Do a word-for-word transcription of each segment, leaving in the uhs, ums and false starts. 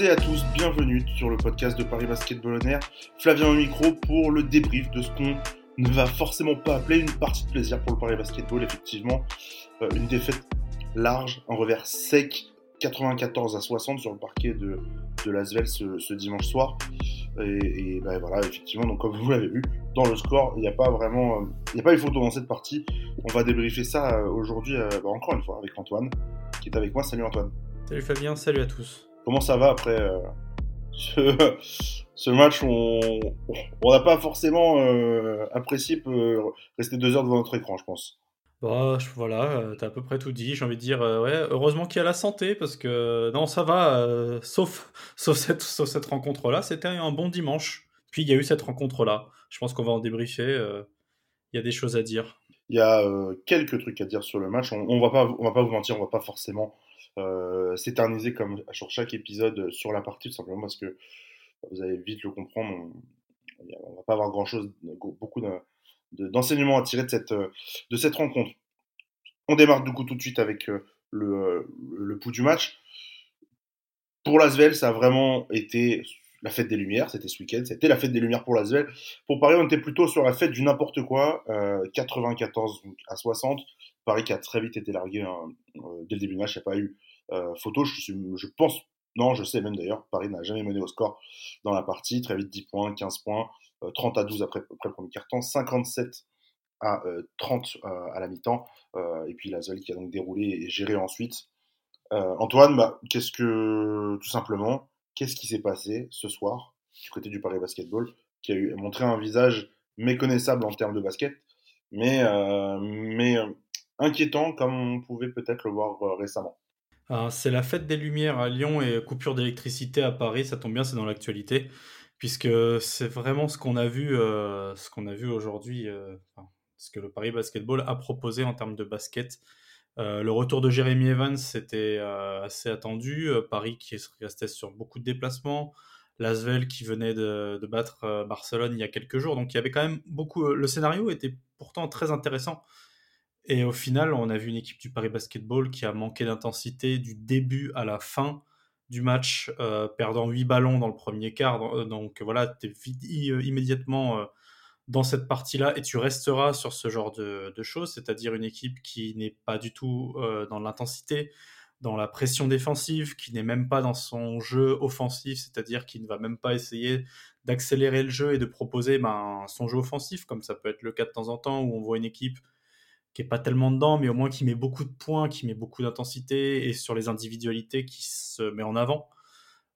toutes et à tous, bienvenue sur le podcast de Paris Basketball On Air. Flavien au micro pour le débrief de ce qu'on ne va forcément pas appeler une partie de plaisir pour le Paris Basketball. Effectivement, euh, une défaite large, un revers sec, quatre-vingt-quatorze à soixante sur le parquet de, de l'ASVEL ce, ce dimanche soir. Et, et ben voilà, effectivement, donc comme vous l'avez vu, dans le score, il n'y a pas vraiment, il n'y a pas eu photo dans cette partie. On va débriefer ça aujourd'hui, ben encore une fois, avec Antoine, qui est avec moi. Salut Antoine. Salut Fabien, salut à tous. Comment ça va après euh, ce, ce match où on n'a pas forcément euh, apprécié peu, rester deux heures devant notre écran, je pense. Bah voilà, t'as à peu près tout dit, j'ai envie de dire, euh, ouais, heureusement qu'il y a la santé, parce que non, ça va, euh, sauf, sauf, cette, sauf cette rencontre-là, c'était un bon dimanche, puis il y a eu cette rencontre-là, je pense qu'on va en débriefer, il euh, y a des choses à dire. Il y a euh, quelques trucs à dire sur le match, on, on, va pas, on va pas vous mentir, on va pas forcément euh, s'éterniser comme sur chaque épisode sur la partie, tout simplement parce que vous allez vite le comprendre, on, on va pas avoir grand-chose, beaucoup de... d'enseignements à tirer de cette, de cette rencontre. On démarre du coup tout de suite avec le, le, le pouls du match. Pour l'ASVEL, ça a vraiment été la fête des Lumières, c'était ce week-end, c'était la fête des Lumières pour l'ASVEL. Pour Paris, on était plutôt sur la fête du n'importe quoi, euh, quatre-vingt-quatorze à soixante. Paris qui a très vite été largué hein, euh, dès le début du match, il n'y a pas eu euh, photo, je, je pense, non, je sais même d'ailleurs, Paris n'a jamais mené au score dans la partie, très vite dix points, quinze points, trente à douze après, après le premier quart-temps, cinquante-sept à trente euh, à la mi-temps, euh, et puis l'ASVEL qui a donc déroulé et géré ensuite. Euh, Antoine, bah, qu'est-ce que, tout simplement, qu'est-ce qui s'est passé ce soir du côté du Paris Basketball, qui a eu, montré un visage méconnaissable en termes de basket, mais, euh, mais euh, inquiétant comme on pouvait peut-être le voir euh, récemment. Alors, c'est la fête des Lumières à Lyon et coupure d'électricité à Paris, ça tombe bien, c'est dans l'actualité. Puisque c'est vraiment ce qu'on a vu, euh, ce qu'on a vu aujourd'hui, euh, enfin, ce que le Paris Basketball a proposé en termes de basket. Euh, le retour de Jeremy Evans, c'était euh, assez attendu. Euh, Paris qui restait sur beaucoup de déplacements. L'ASVEL qui venait de, de battre euh, Barcelone il y a quelques jours. Donc il y avait quand même beaucoup... Le scénario était pourtant très intéressant. Et au final, on a vu une équipe du Paris Basketball qui a manqué d'intensité du début à la fin du match, euh, perdant huit ballons dans le premier quart. Donc voilà, tu es immédiatement euh, dans cette partie-là et tu resteras sur ce genre de, de choses, c'est-à-dire une équipe qui n'est pas du tout euh, dans l'intensité, dans la pression défensive, qui n'est même pas dans son jeu offensif, c'est-à-dire qui ne va même pas essayer d'accélérer le jeu et de proposer ben, son jeu offensif, comme ça peut être le cas de temps en temps où on voit une équipe qui n'est pas tellement dedans, mais au moins qui met beaucoup de points, qui met beaucoup d'intensité, et sur les individualités qui se met en avant.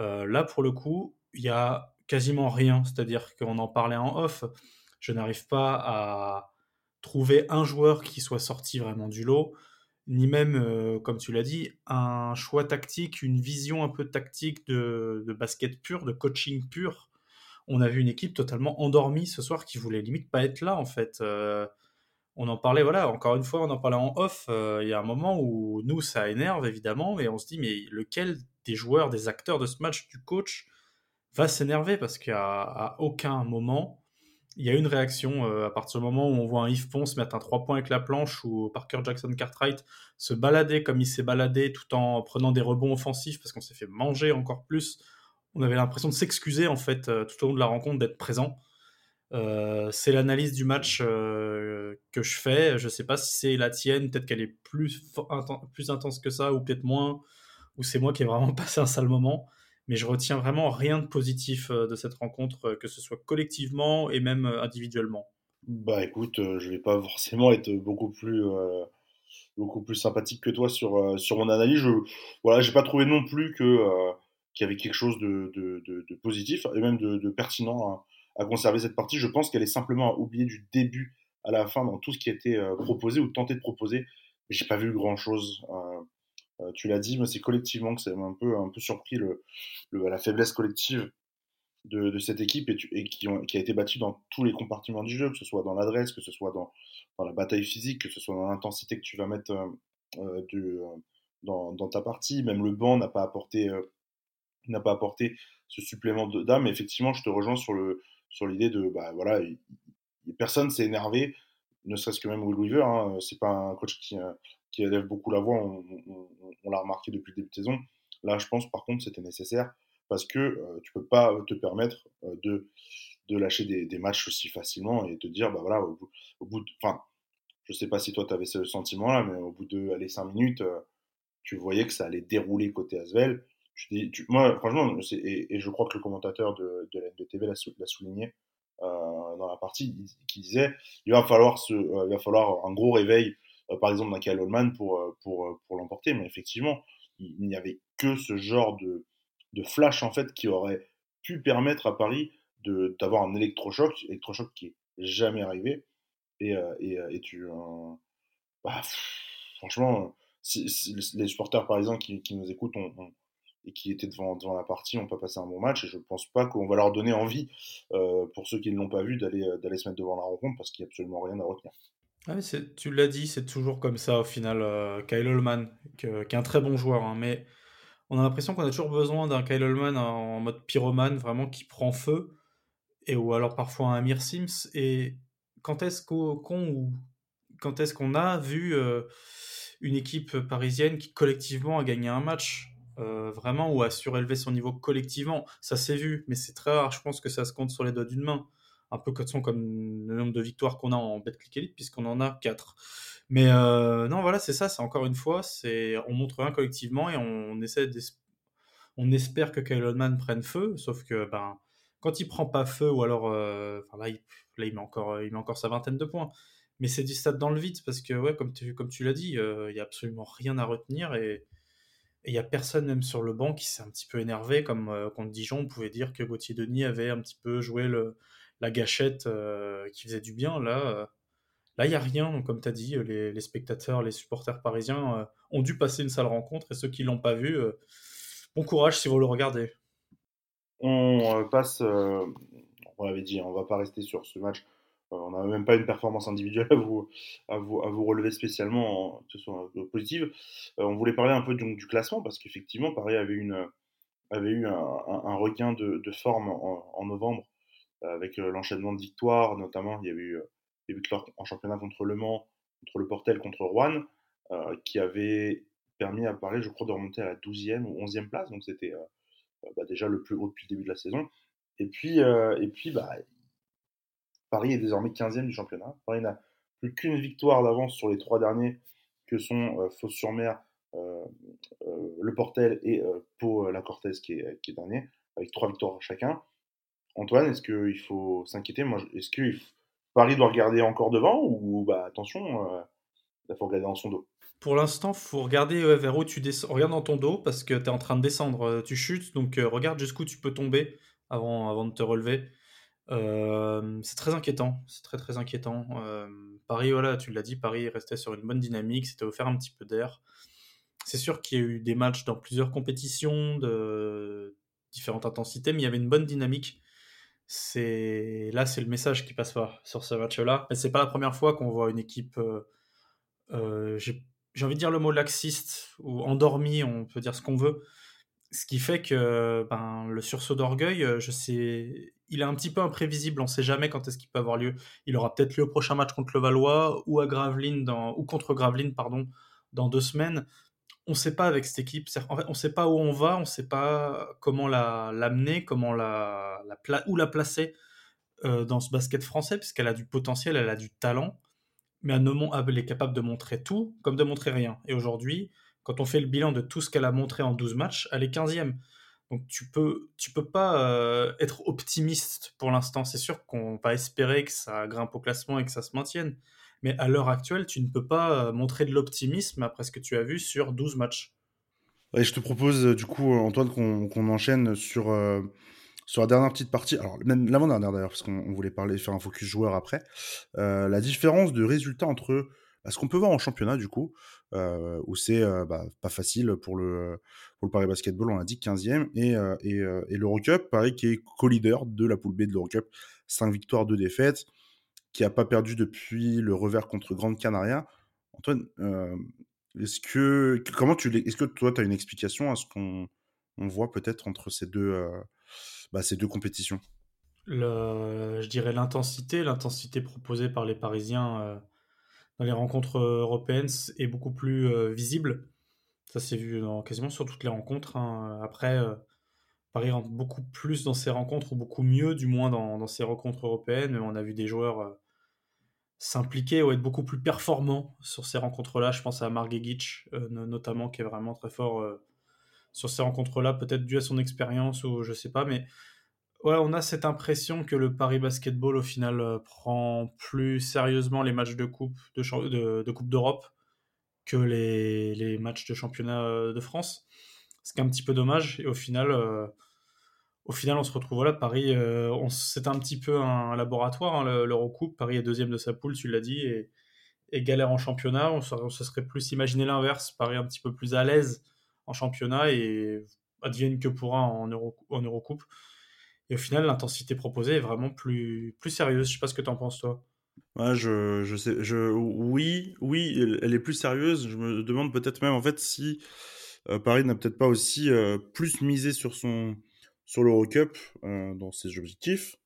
Euh, là, pour le coup, il n'y a quasiment rien, c'est-à-dire qu'on en parlait en off, je n'arrive pas à trouver un joueur qui soit sorti vraiment du lot, ni même, euh, comme tu l'as dit, un choix tactique, une vision un peu tactique de, de basket pur, de coaching pur. On a vu une équipe totalement endormie ce soir, qui voulait limite pas être là, en fait. Euh, On en parlait, voilà, encore une fois, on en parlait en off. Euh, il y a un moment où nous, ça énerve, évidemment, mais on se dit, mais lequel des joueurs, des acteurs de ce match, du coach, va s'énerver ? Parce qu'à à aucun moment, il y a une réaction. Euh, à partir du moment où on voit un Yves Pons mettre un trois points avec la planche, ou Parker Jackson Cartwright se balader comme il s'est baladé, tout en prenant des rebonds offensifs, parce qu'on s'est fait manger encore plus. On avait l'impression de s'excuser, en fait, euh, tout au long de la rencontre, d'être présent. Euh, c'est l'analyse du match euh, que je fais, je sais pas si c'est la tienne, peut-être qu'elle est plus, inten- plus intense que ça, ou peut-être moins, ou c'est moi qui ai vraiment passé un sale moment, mais je retiens vraiment rien de positif euh, de cette rencontre, euh, que ce soit collectivement et même euh, individuellement. Bah écoute, euh, je vais pas forcément être beaucoup plus euh, beaucoup plus sympathique que toi sur, euh, sur mon analyse. Je, voilà, j'ai pas trouvé non plus que, euh, qu'il y avait quelque chose de, de, de, de positif et même de, de pertinent hein. à conserver cette partie. Je pense qu'elle est simplement à oublier du début à la fin dans tout ce qui a été euh, proposé ou tenté de proposer. J'ai pas vu grand-chose. Euh, euh, tu l'as dit, mais c'est collectivement que ça m'a un peu, un peu surpris le, le, la faiblesse collective de, de cette équipe et, tu, et qui, ont, qui a été battue dans tous les compartiments du jeu, que ce soit dans l'adresse, que ce soit dans, dans la bataille physique, que ce soit dans l'intensité que tu vas mettre euh, de, dans, dans ta partie. Même le banc n'a pas apporté, euh, n'a pas apporté ce supplément de, d'âme. Mais effectivement, je te rejoins sur le sur l'idée de, bah voilà, personne s'est énervé, ne serait-ce que même Will Weaver, hein, c'est pas un coach qui, qui élève beaucoup la voix, on, on, on l'a remarqué depuis le début de saison. Là, je pense, par contre, c'était nécessaire parce que euh, tu peux pas te permettre euh, de de lâcher des, des matchs aussi facilement et te dire bah voilà au bout, au bout de, enfin je sais pas si toi t'avais ce sentiment là, mais au bout de allez cinq minutes euh, tu voyais que ça allait dérouler côté ASVEL. Tu dis tu, moi franchement et, et je crois que le commentateur de de la N B T V l'a, sou, l'a souligné euh, dans la partie qui disait il va falloir ce euh, il va falloir un gros réveil euh, par exemple d'un Kyle Allman pour pour pour l'emporter, mais effectivement il n'y avait que ce genre de de flash en fait qui aurait pu permettre à Paris de d'avoir un électrochoc, électrochoc qui est jamais arrivé et euh, et, et tu euh, bah, pff, franchement si, si, les supporters par exemple qui qui nous écoutent on, on, et qui étaient devant devant la partie ont pas passé un bon match et je pense pas qu'on va leur donner envie euh, pour ceux qui ne l'ont pas vu d'aller d'aller se mettre devant la rencontre parce qu'il y a absolument rien à retenir. Ah mais c'est, tu l'as dit, c'est toujours comme ça au final. euh, Kyle Allman qui, qui est un très bon joueur hein, mais on a l'impression qu'on a toujours besoin d'un Kyle Allman en mode pyromane, vraiment qui prend feu, et ou alors parfois un Amir Sims. Et quand est-ce qu'on, qu'on, ou, quand est-ce qu'on a vu euh, une équipe parisienne qui collectivement a gagné un match, euh, vraiment, ou a surélevé son niveau collectivement? Ça s'est vu, mais c'est très rare. Je pense que ça se compte sur les doigts d'une main. Un peu comme le nombre de victoires qu'on a en Betclic Elite, puisqu'on en a quatre. Mais euh, non, voilà, c'est ça, c'est encore une fois, c'est, on montre rien collectivement et on, essaie on espère que Kyle Allman prenne feu, sauf que ben, quand il prend pas feu, ou alors euh, là, il, là il, met encore, il met encore sa vingtaine de points, mais c'est du stade dans le vide, parce que ouais, comme, tu, comme tu l'as dit, il euh, n'y a absolument rien à retenir, et il n'y a personne même sur le banc qui s'est un petit peu énervé, comme euh, contre Dijon, on pouvait dire que Gauthier Denis avait un petit peu joué le... la gâchette euh, qui faisait du bien, là, euh, là, il n'y a rien. Donc, comme tu as dit, les, les spectateurs, les supporters parisiens euh, ont dû passer une sale rencontre, et ceux qui ne l'ont pas vu, euh, bon courage si vous le regardez. On passe, euh, on l'avait dit, on ne va pas rester sur ce match. Euh, on n'a même pas une performance individuelle à vous, à vous, à vous relever spécialement, en, que ce soit positive. Euh, on voulait parler un peu du, du classement, parce qu'effectivement, Paris avait, une, avait eu un, un, un regain de, de forme en, en novembre, avec euh, l'enchaînement de victoires, notamment il y avait eu euh, des victoires en championnat contre Le Mans, contre Le Portel, contre Rouen, euh, qui avaient permis à Paris, je crois, de remonter à la douzième ou onzième place, donc c'était euh, bah, déjà le plus haut depuis le début de la saison. Et puis, euh, et puis bah, Paris est désormais quinzième du championnat. Paris n'a plus qu'une victoire d'avance sur les trois derniers, que sont euh, Fos-sur-Mer, euh, euh, Le Portel et euh, Pau-la-Cortez, qui est, qui est dernier, avec trois victoires chacun. Antoine, est-ce qu'il faut s'inquiéter? Moi, est-ce que Paris doit regarder encore devant ou bah, attention, euh, il faut regarder dans son dos? Pour l'instant, il faut regarder euh, vers où tu descends. Regarde dans ton dos parce que tu es en train de descendre, tu chutes, donc euh, regarde jusqu'où tu peux tomber avant, avant de te relever. Euh, c'est très inquiétant, c'est très très inquiétant. Euh, Paris, voilà, tu l'as dit, Paris restait sur une bonne dynamique, c'était offert un petit peu d'air. C'est sûr qu'il y a eu des matchs dans plusieurs compétitions, de différentes intensités, mais il y avait une bonne dynamique. C'est... Là, c'est le message qui passe pas sur ce match-là. Mais c'est pas la première fois qu'on voit une équipe, euh, euh, j'ai... j'ai envie de dire le mot laxiste ou endormie, on peut dire ce qu'on veut. Ce qui fait que ben, le sursaut d'orgueil, je sais... il est un petit peu imprévisible. On sait jamais quand est-ce qu'il peut avoir lieu. Il aura peut-être lieu au prochain match contre Levallois ou, à Gravelines dans... ou contre Gravelines pardon, dans deux semaines. On sait pas avec cette équipe, en fait, on sait pas où on va, on sait pas comment la, l'amener, comment la, la pla- où la placer euh, dans ce basket français, puisqu'elle a du potentiel, elle a du talent, mais elle, ne, elle est capable de montrer tout comme de montrer rien. Et aujourd'hui, quand on fait le bilan de tout ce qu'elle a montré en douze matchs, elle est quinzième. Donc tu peux, tu peux pas euh, être optimiste pour l'instant. C'est sûr qu'on va espérer que ça grimpe au classement et que ça se maintienne. Mais à l'heure actuelle, tu ne peux pas montrer de l'optimisme après ce que tu as vu sur douze matchs. Et je te propose, du coup, Antoine, qu'on, qu'on enchaîne sur, euh, sur la dernière petite partie. Alors, même l'avant-dernière, d'ailleurs, parce qu'on on voulait parler, faire un focus joueur après. Euh, la différence de résultats entre ce qu'on peut voir en championnat, du coup, euh, où c'est euh, bah, pas facile pour le, pour le Paris Basketball, on l'a dit, quinzième, et, euh, et, euh, et l'Eurocup, Paris qui est co-leader de la poule B de l'Eurocup, cinq victoires, deux défaites, qui n'a pas perdu depuis le revers contre Grande Canaria. Antoine, euh, est-ce, que, comment tu est-ce que toi, tu as une explication à ce qu'on on voit peut-être entre ces deux, euh, bah, ces deux compétitions? Le, Je dirais l'intensité. L'intensité proposée par les Parisiens euh, dans les rencontres européennes est beaucoup plus euh, visible. Ça s'est vu dans, quasiment sur toutes les rencontres. Hein. Après, euh, Paris rentre beaucoup plus dans ses rencontres, ou beaucoup mieux du moins dans, dans ses rencontres européennes. On a vu des joueurs euh, s'impliquer ou être beaucoup plus performants sur ces rencontres-là. Je pense à Marge Gic euh, notamment, qui est vraiment très fort euh, sur ces rencontres-là, peut-être dû à son expérience ou je sais pas, mais ouais, on a cette impression que le Paris Basketball au final euh, prend plus sérieusement les matchs de coupe, de, de, de coupe d'Europe que les, les matchs de championnat euh, de France. Ce qui est un petit peu dommage, et au final, euh, au final on se retrouve, voilà, Paris, euh, on, c'est un petit peu un laboratoire, hein, l'Eurocoupe. Paris est deuxième de sa poule, tu l'as dit, et, et galère en championnat. On se, on se serait plus imaginé l'inverse, Paris un petit peu plus à l'aise en championnat, et advienne que pourra en, Euro, en Eurocoupe. Et au final, l'intensité proposée est vraiment plus, plus sérieuse. Je ne sais pas ce que tu en penses, toi. Ouais, je, je sais, je, oui, oui, elle est plus sérieuse. Je me demande peut-être même, en fait, si... Euh, Paris n'a peut-être pas aussi euh, plus misé sur, son, sur l'Eurocup euh, dans ses objectifs.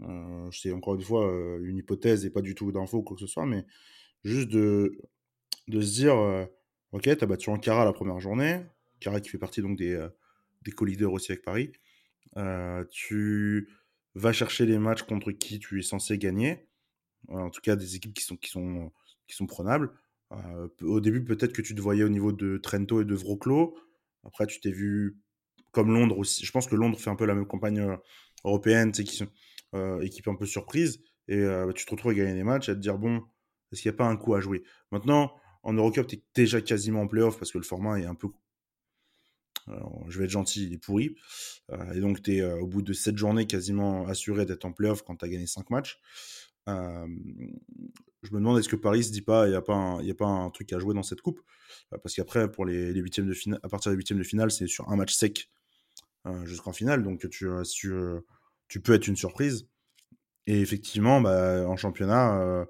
Euh, c'est encore une fois euh, une hypothèse et pas du tout d'infos ou quoi que ce soit, mais juste de, de se dire euh, ok, t'as battu Ankara la première journée, Ankara qui fait partie donc des, euh, des co-leaders aussi avec Paris. Euh, tu vas chercher les matchs contre qui tu es censé gagner, euh, en tout cas des équipes qui sont, qui sont, qui sont prenables. Euh, au début, peut-être que tu te voyais au niveau de Trento et de Vroclos. Après, tu t'es vu comme Londres aussi. Je pense que Londres fait un peu la même campagne euh, européenne, tu sais, qui sont, euh, équipe un peu surprise. Et euh, tu te retrouves à gagner des matchs, à te dire, bon, est-ce qu'il n'y a pas un coup à jouer ? Maintenant, en Eurocup, tu es déjà quasiment en play-off parce que le format est un peu... Alors, je vais être gentil, il est pourri. Euh, et donc, tu es euh, au bout de sept journées quasiment assuré d'être en play-off quand tu as gagné cinq matchs. Euh, je me demande, est-ce que Paris se dit pas il n'y a, a pas un truc à jouer dans cette coupe, euh, parce qu'après pour les, les huitièmes de finale, à partir des huitièmes de finale c'est sur un match sec euh, jusqu'en finale, donc tu, tu, tu peux être une surprise. Et effectivement bah, en championnat euh,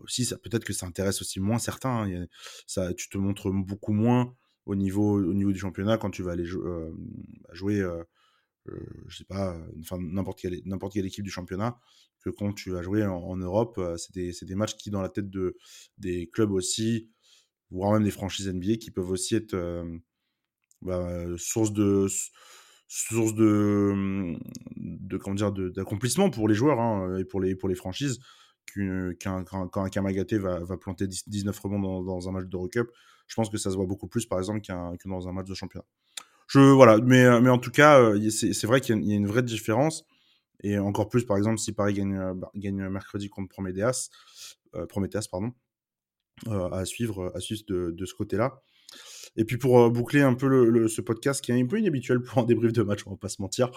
aussi ça, peut-être que ça intéresse aussi moins certains, hein, a, ça, tu te montres beaucoup moins au niveau, au niveau du championnat quand tu vas aller jou- euh, jouer euh, Euh, je sais pas, enfin, n'importe quelle, n'importe quelle équipe du championnat, que quand tu vas jouer en, en Europe, euh, c'est, des, c'est des matchs qui, dans la tête de, des clubs aussi, voire même des franchises N B A, qui peuvent aussi être euh, bah, source de, source de, de comment dire, de, d'accomplissement pour les joueurs, hein, et pour les, pour les franchises, qu'une, qu'un, qu'un, qu'un Kamagaté va, va planter dix-neuf rebonds dans, dans un match d'Eurocup. Je pense que ça se voit beaucoup plus, par exemple, qu'un, que dans un match de championnat. Je, voilà, mais, mais en tout cas, c'est, c'est vrai qu'il y a, y a une vraie différence. Et encore plus, par exemple, si Paris gagne, gagne mercredi contre Prométhéas, euh, Prométhéas pardon, euh, à suivre, à suivre de, de ce côté-là. Et puis pour euh, boucler un peu le, le, ce podcast qui est un peu inhabituel pour un débrief de match, on ne va pas se mentir,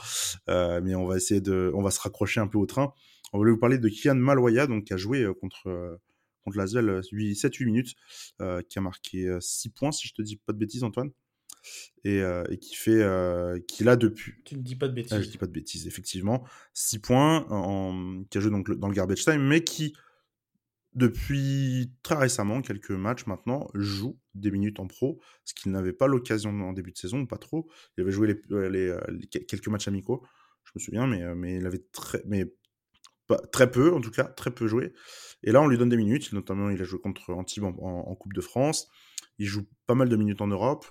euh, mais on va essayer de, on va se raccrocher un peu au train. On voulait vous parler de Kian Maloya, donc, qui a joué euh, contre, euh, contre l'ASVEL sept huit minutes, euh, qui a marqué euh, six points, si je ne te dis pas de bêtises, Antoine. Et, euh, et qui fait euh, qu'il a depuis tu ne dis pas de bêtises ah, je dis pas de bêtises effectivement six points en, qui a joué donc le, dans le garbage time, mais qui depuis très récemment, quelques matchs maintenant, joue des minutes en pro, ce qu'il n'avait pas l'occasion en début de saison, pas trop. Il avait joué les, les, les, quelques matchs amicaux, je me souviens, mais, mais il avait très, mais pas, très peu en tout cas très peu joué, et là on lui donne des minutes. Notamment il a joué contre Antibes en, en, en Coupe de France, il joue pas mal de minutes en Europe.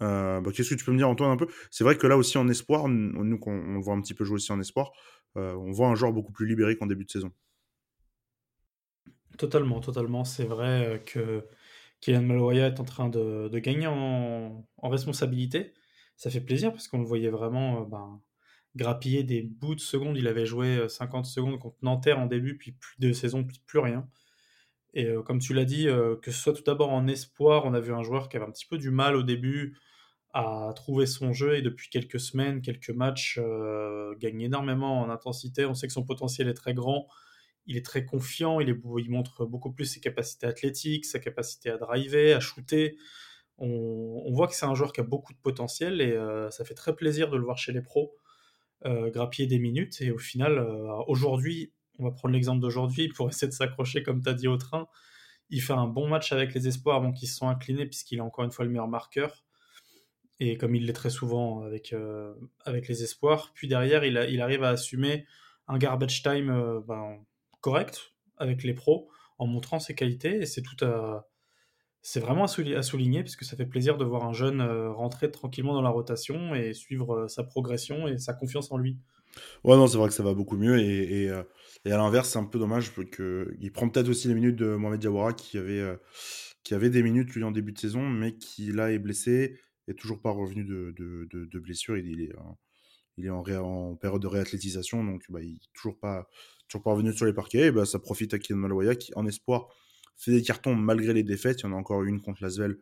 Euh, bah, qu'est-ce que tu peux me dire, Antoine, un peu ? C'est vrai que là aussi en espoir, nous qu'on on voit un petit peu jouer aussi en espoir, euh, on voit un joueur beaucoup plus libéré qu'en début de saison. Totalement, totalement. C'est vrai que Kian Maloya est en train de, de gagner en, en responsabilité. Ça fait plaisir parce qu'on le voyait vraiment euh, ben, grappiller des bouts de secondes. Il avait joué cinquante secondes contre Nanterre en début, puis plus de saison, puis plus rien. Et euh, comme tu l'as dit, euh, que ce soit tout d'abord en espoir, on a vu un joueur qui avait un petit peu du mal au début à trouver son jeu, et depuis quelques semaines, quelques matchs, euh, gagne énormément en intensité. On sait que son potentiel est très grand, il est très confiant, il, est, il montre beaucoup plus ses capacités athlétiques, sa capacité à driver, à shooter. On, on voit que c'est un joueur qui a beaucoup de potentiel, et euh, ça fait très plaisir de le voir chez les pros, euh, grappiller des minutes. Et au final, euh, aujourd'hui, on va prendre l'exemple d'aujourd'hui pour essayer de s'accrocher, comme tu as dit, au train. Il fait un bon match avec les espoirs, bon, qui se sont inclinés, puisqu'il est encore une fois le meilleur marqueur, et comme il l'est très souvent avec, euh, avec les espoirs. Puis derrière, il, a, il arrive à assumer un garbage time euh, ben, correct avec les pros, en montrant ses qualités, et c'est tout à, C'est vraiment à, souligner, à souligner, puisque ça fait plaisir de voir un jeune euh, rentrer tranquillement dans la rotation et suivre euh, sa progression et sa confiance en lui. Ouais, non, c'est vrai que ça va beaucoup mieux. Et, et, euh, et à l'inverse, c'est un peu dommage qu'il prend peut-être aussi les minutes de Mohamed Diawara, qui avait, euh, qui avait des minutes, lui, en début de saison, mais qui, là, est blessé, n'est toujours pas revenu de, de, de, de blessure. Il, il est, euh, il est en, ré, en période de réathlétisation, donc bah, il n'est toujours pas, toujours pas revenu sur les parquets. Et bah, ça profite à Kian Maloya, qui, en espoir, fait des cartons malgré les défaites. Il y en a encore une contre l'ASVEL.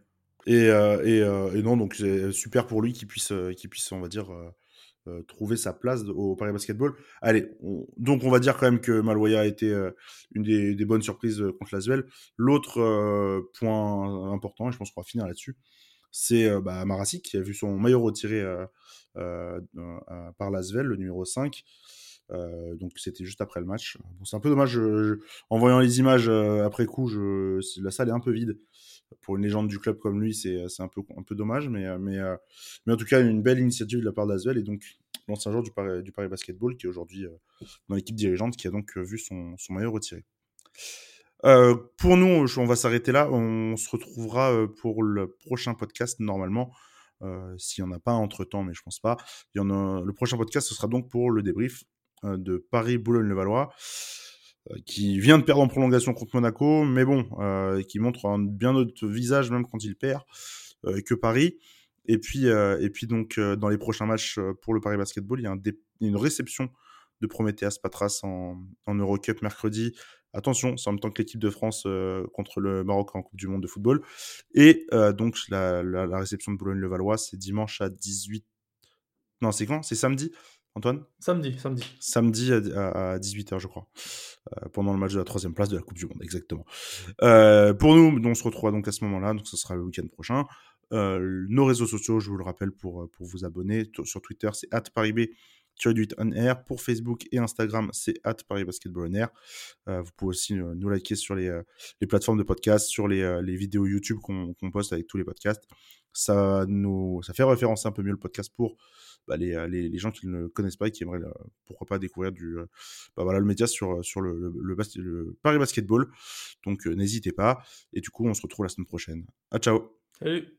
Et, euh, et, euh, et non, donc c'est super pour lui qu'il puisse, euh, qu'il puisse on va dire... Euh, Euh, trouver sa place au Paris Basketball. Allez, on... donc on va dire quand même que Maloya a été euh, une des, des bonnes surprises euh, contre l'ASVEL. L'autre euh, point important, et je pense qu'on va finir là-dessus, c'est euh, bah, Marassi, qui a vu son maillot retiré euh, euh, euh, par l'ASVEL, le numéro cinq. Euh, donc c'était juste après le match. Bon, c'est un peu dommage, je, je... en voyant les images euh, après coup, je... la salle est un peu vide. Pour une légende du club comme lui, c'est, c'est un, peu, un peu dommage, mais, mais, mais en tout cas, une belle initiative de la part d'ASVEL, et donc l'ancien joueur du Paris, du Paris Basketball, qui est aujourd'hui dans l'équipe dirigeante, qui a donc vu son, son maillot retiré. Euh, pour nous, on va s'arrêter là, on se retrouvera pour le prochain podcast, normalement, euh, s'il n'y en a pas entre-temps, mais je ne pense pas. Il y en a, le prochain podcast, ce sera donc pour le débrief de Paris-Boulogne Levallois, qui vient de perdre en prolongation contre Monaco, mais bon, euh, qui montre un bien autre visage, même quand il perd, euh, que Paris. Et puis, euh, et puis donc, euh, dans les prochains matchs pour le Paris Basketball, il y a un dé- une réception de Prométhéas Patras en, en Eurocup mercredi. Attention, c'est en même temps que l'équipe de France euh, contre le Maroc en Coupe du Monde de football. Et euh, donc, la, la, la réception de Boulogne-Levallois, c'est dimanche à dix-huit... Non, c'est quand ? C'est samedi ? Antoine ? Samedi, samedi. Samedi à, à dix-huit heures, je crois, euh, pendant le match de la troisième place de la Coupe du Monde, exactement. Euh, pour nous, on se retrouve donc à ce moment-là, donc ce sera le week-end prochain. Euh, nos réseaux sociaux, je vous le rappelle, pour, pour vous abonner, sur Twitter, c'est arobase parisb tiret on air, pour Facebook et Instagram, c'est arobase parisbasketballonair. Euh, vous pouvez aussi euh, nous liker sur les, euh, les plateformes de podcast, sur les, euh, les vidéos YouTube qu'on, qu'on poste avec tous les podcasts. Ça, nous, ça fait référencer un peu mieux le podcast pour bah, les, les, les gens qui ne le connaissent pas et qui aimeraient, euh, pourquoi pas, découvrir du, euh, bah, voilà, le média sur, sur le, le, le, bas- le Paris Basketball. Donc, euh, n'hésitez pas. Et du coup, on se retrouve la semaine prochaine. À ciao. Salut.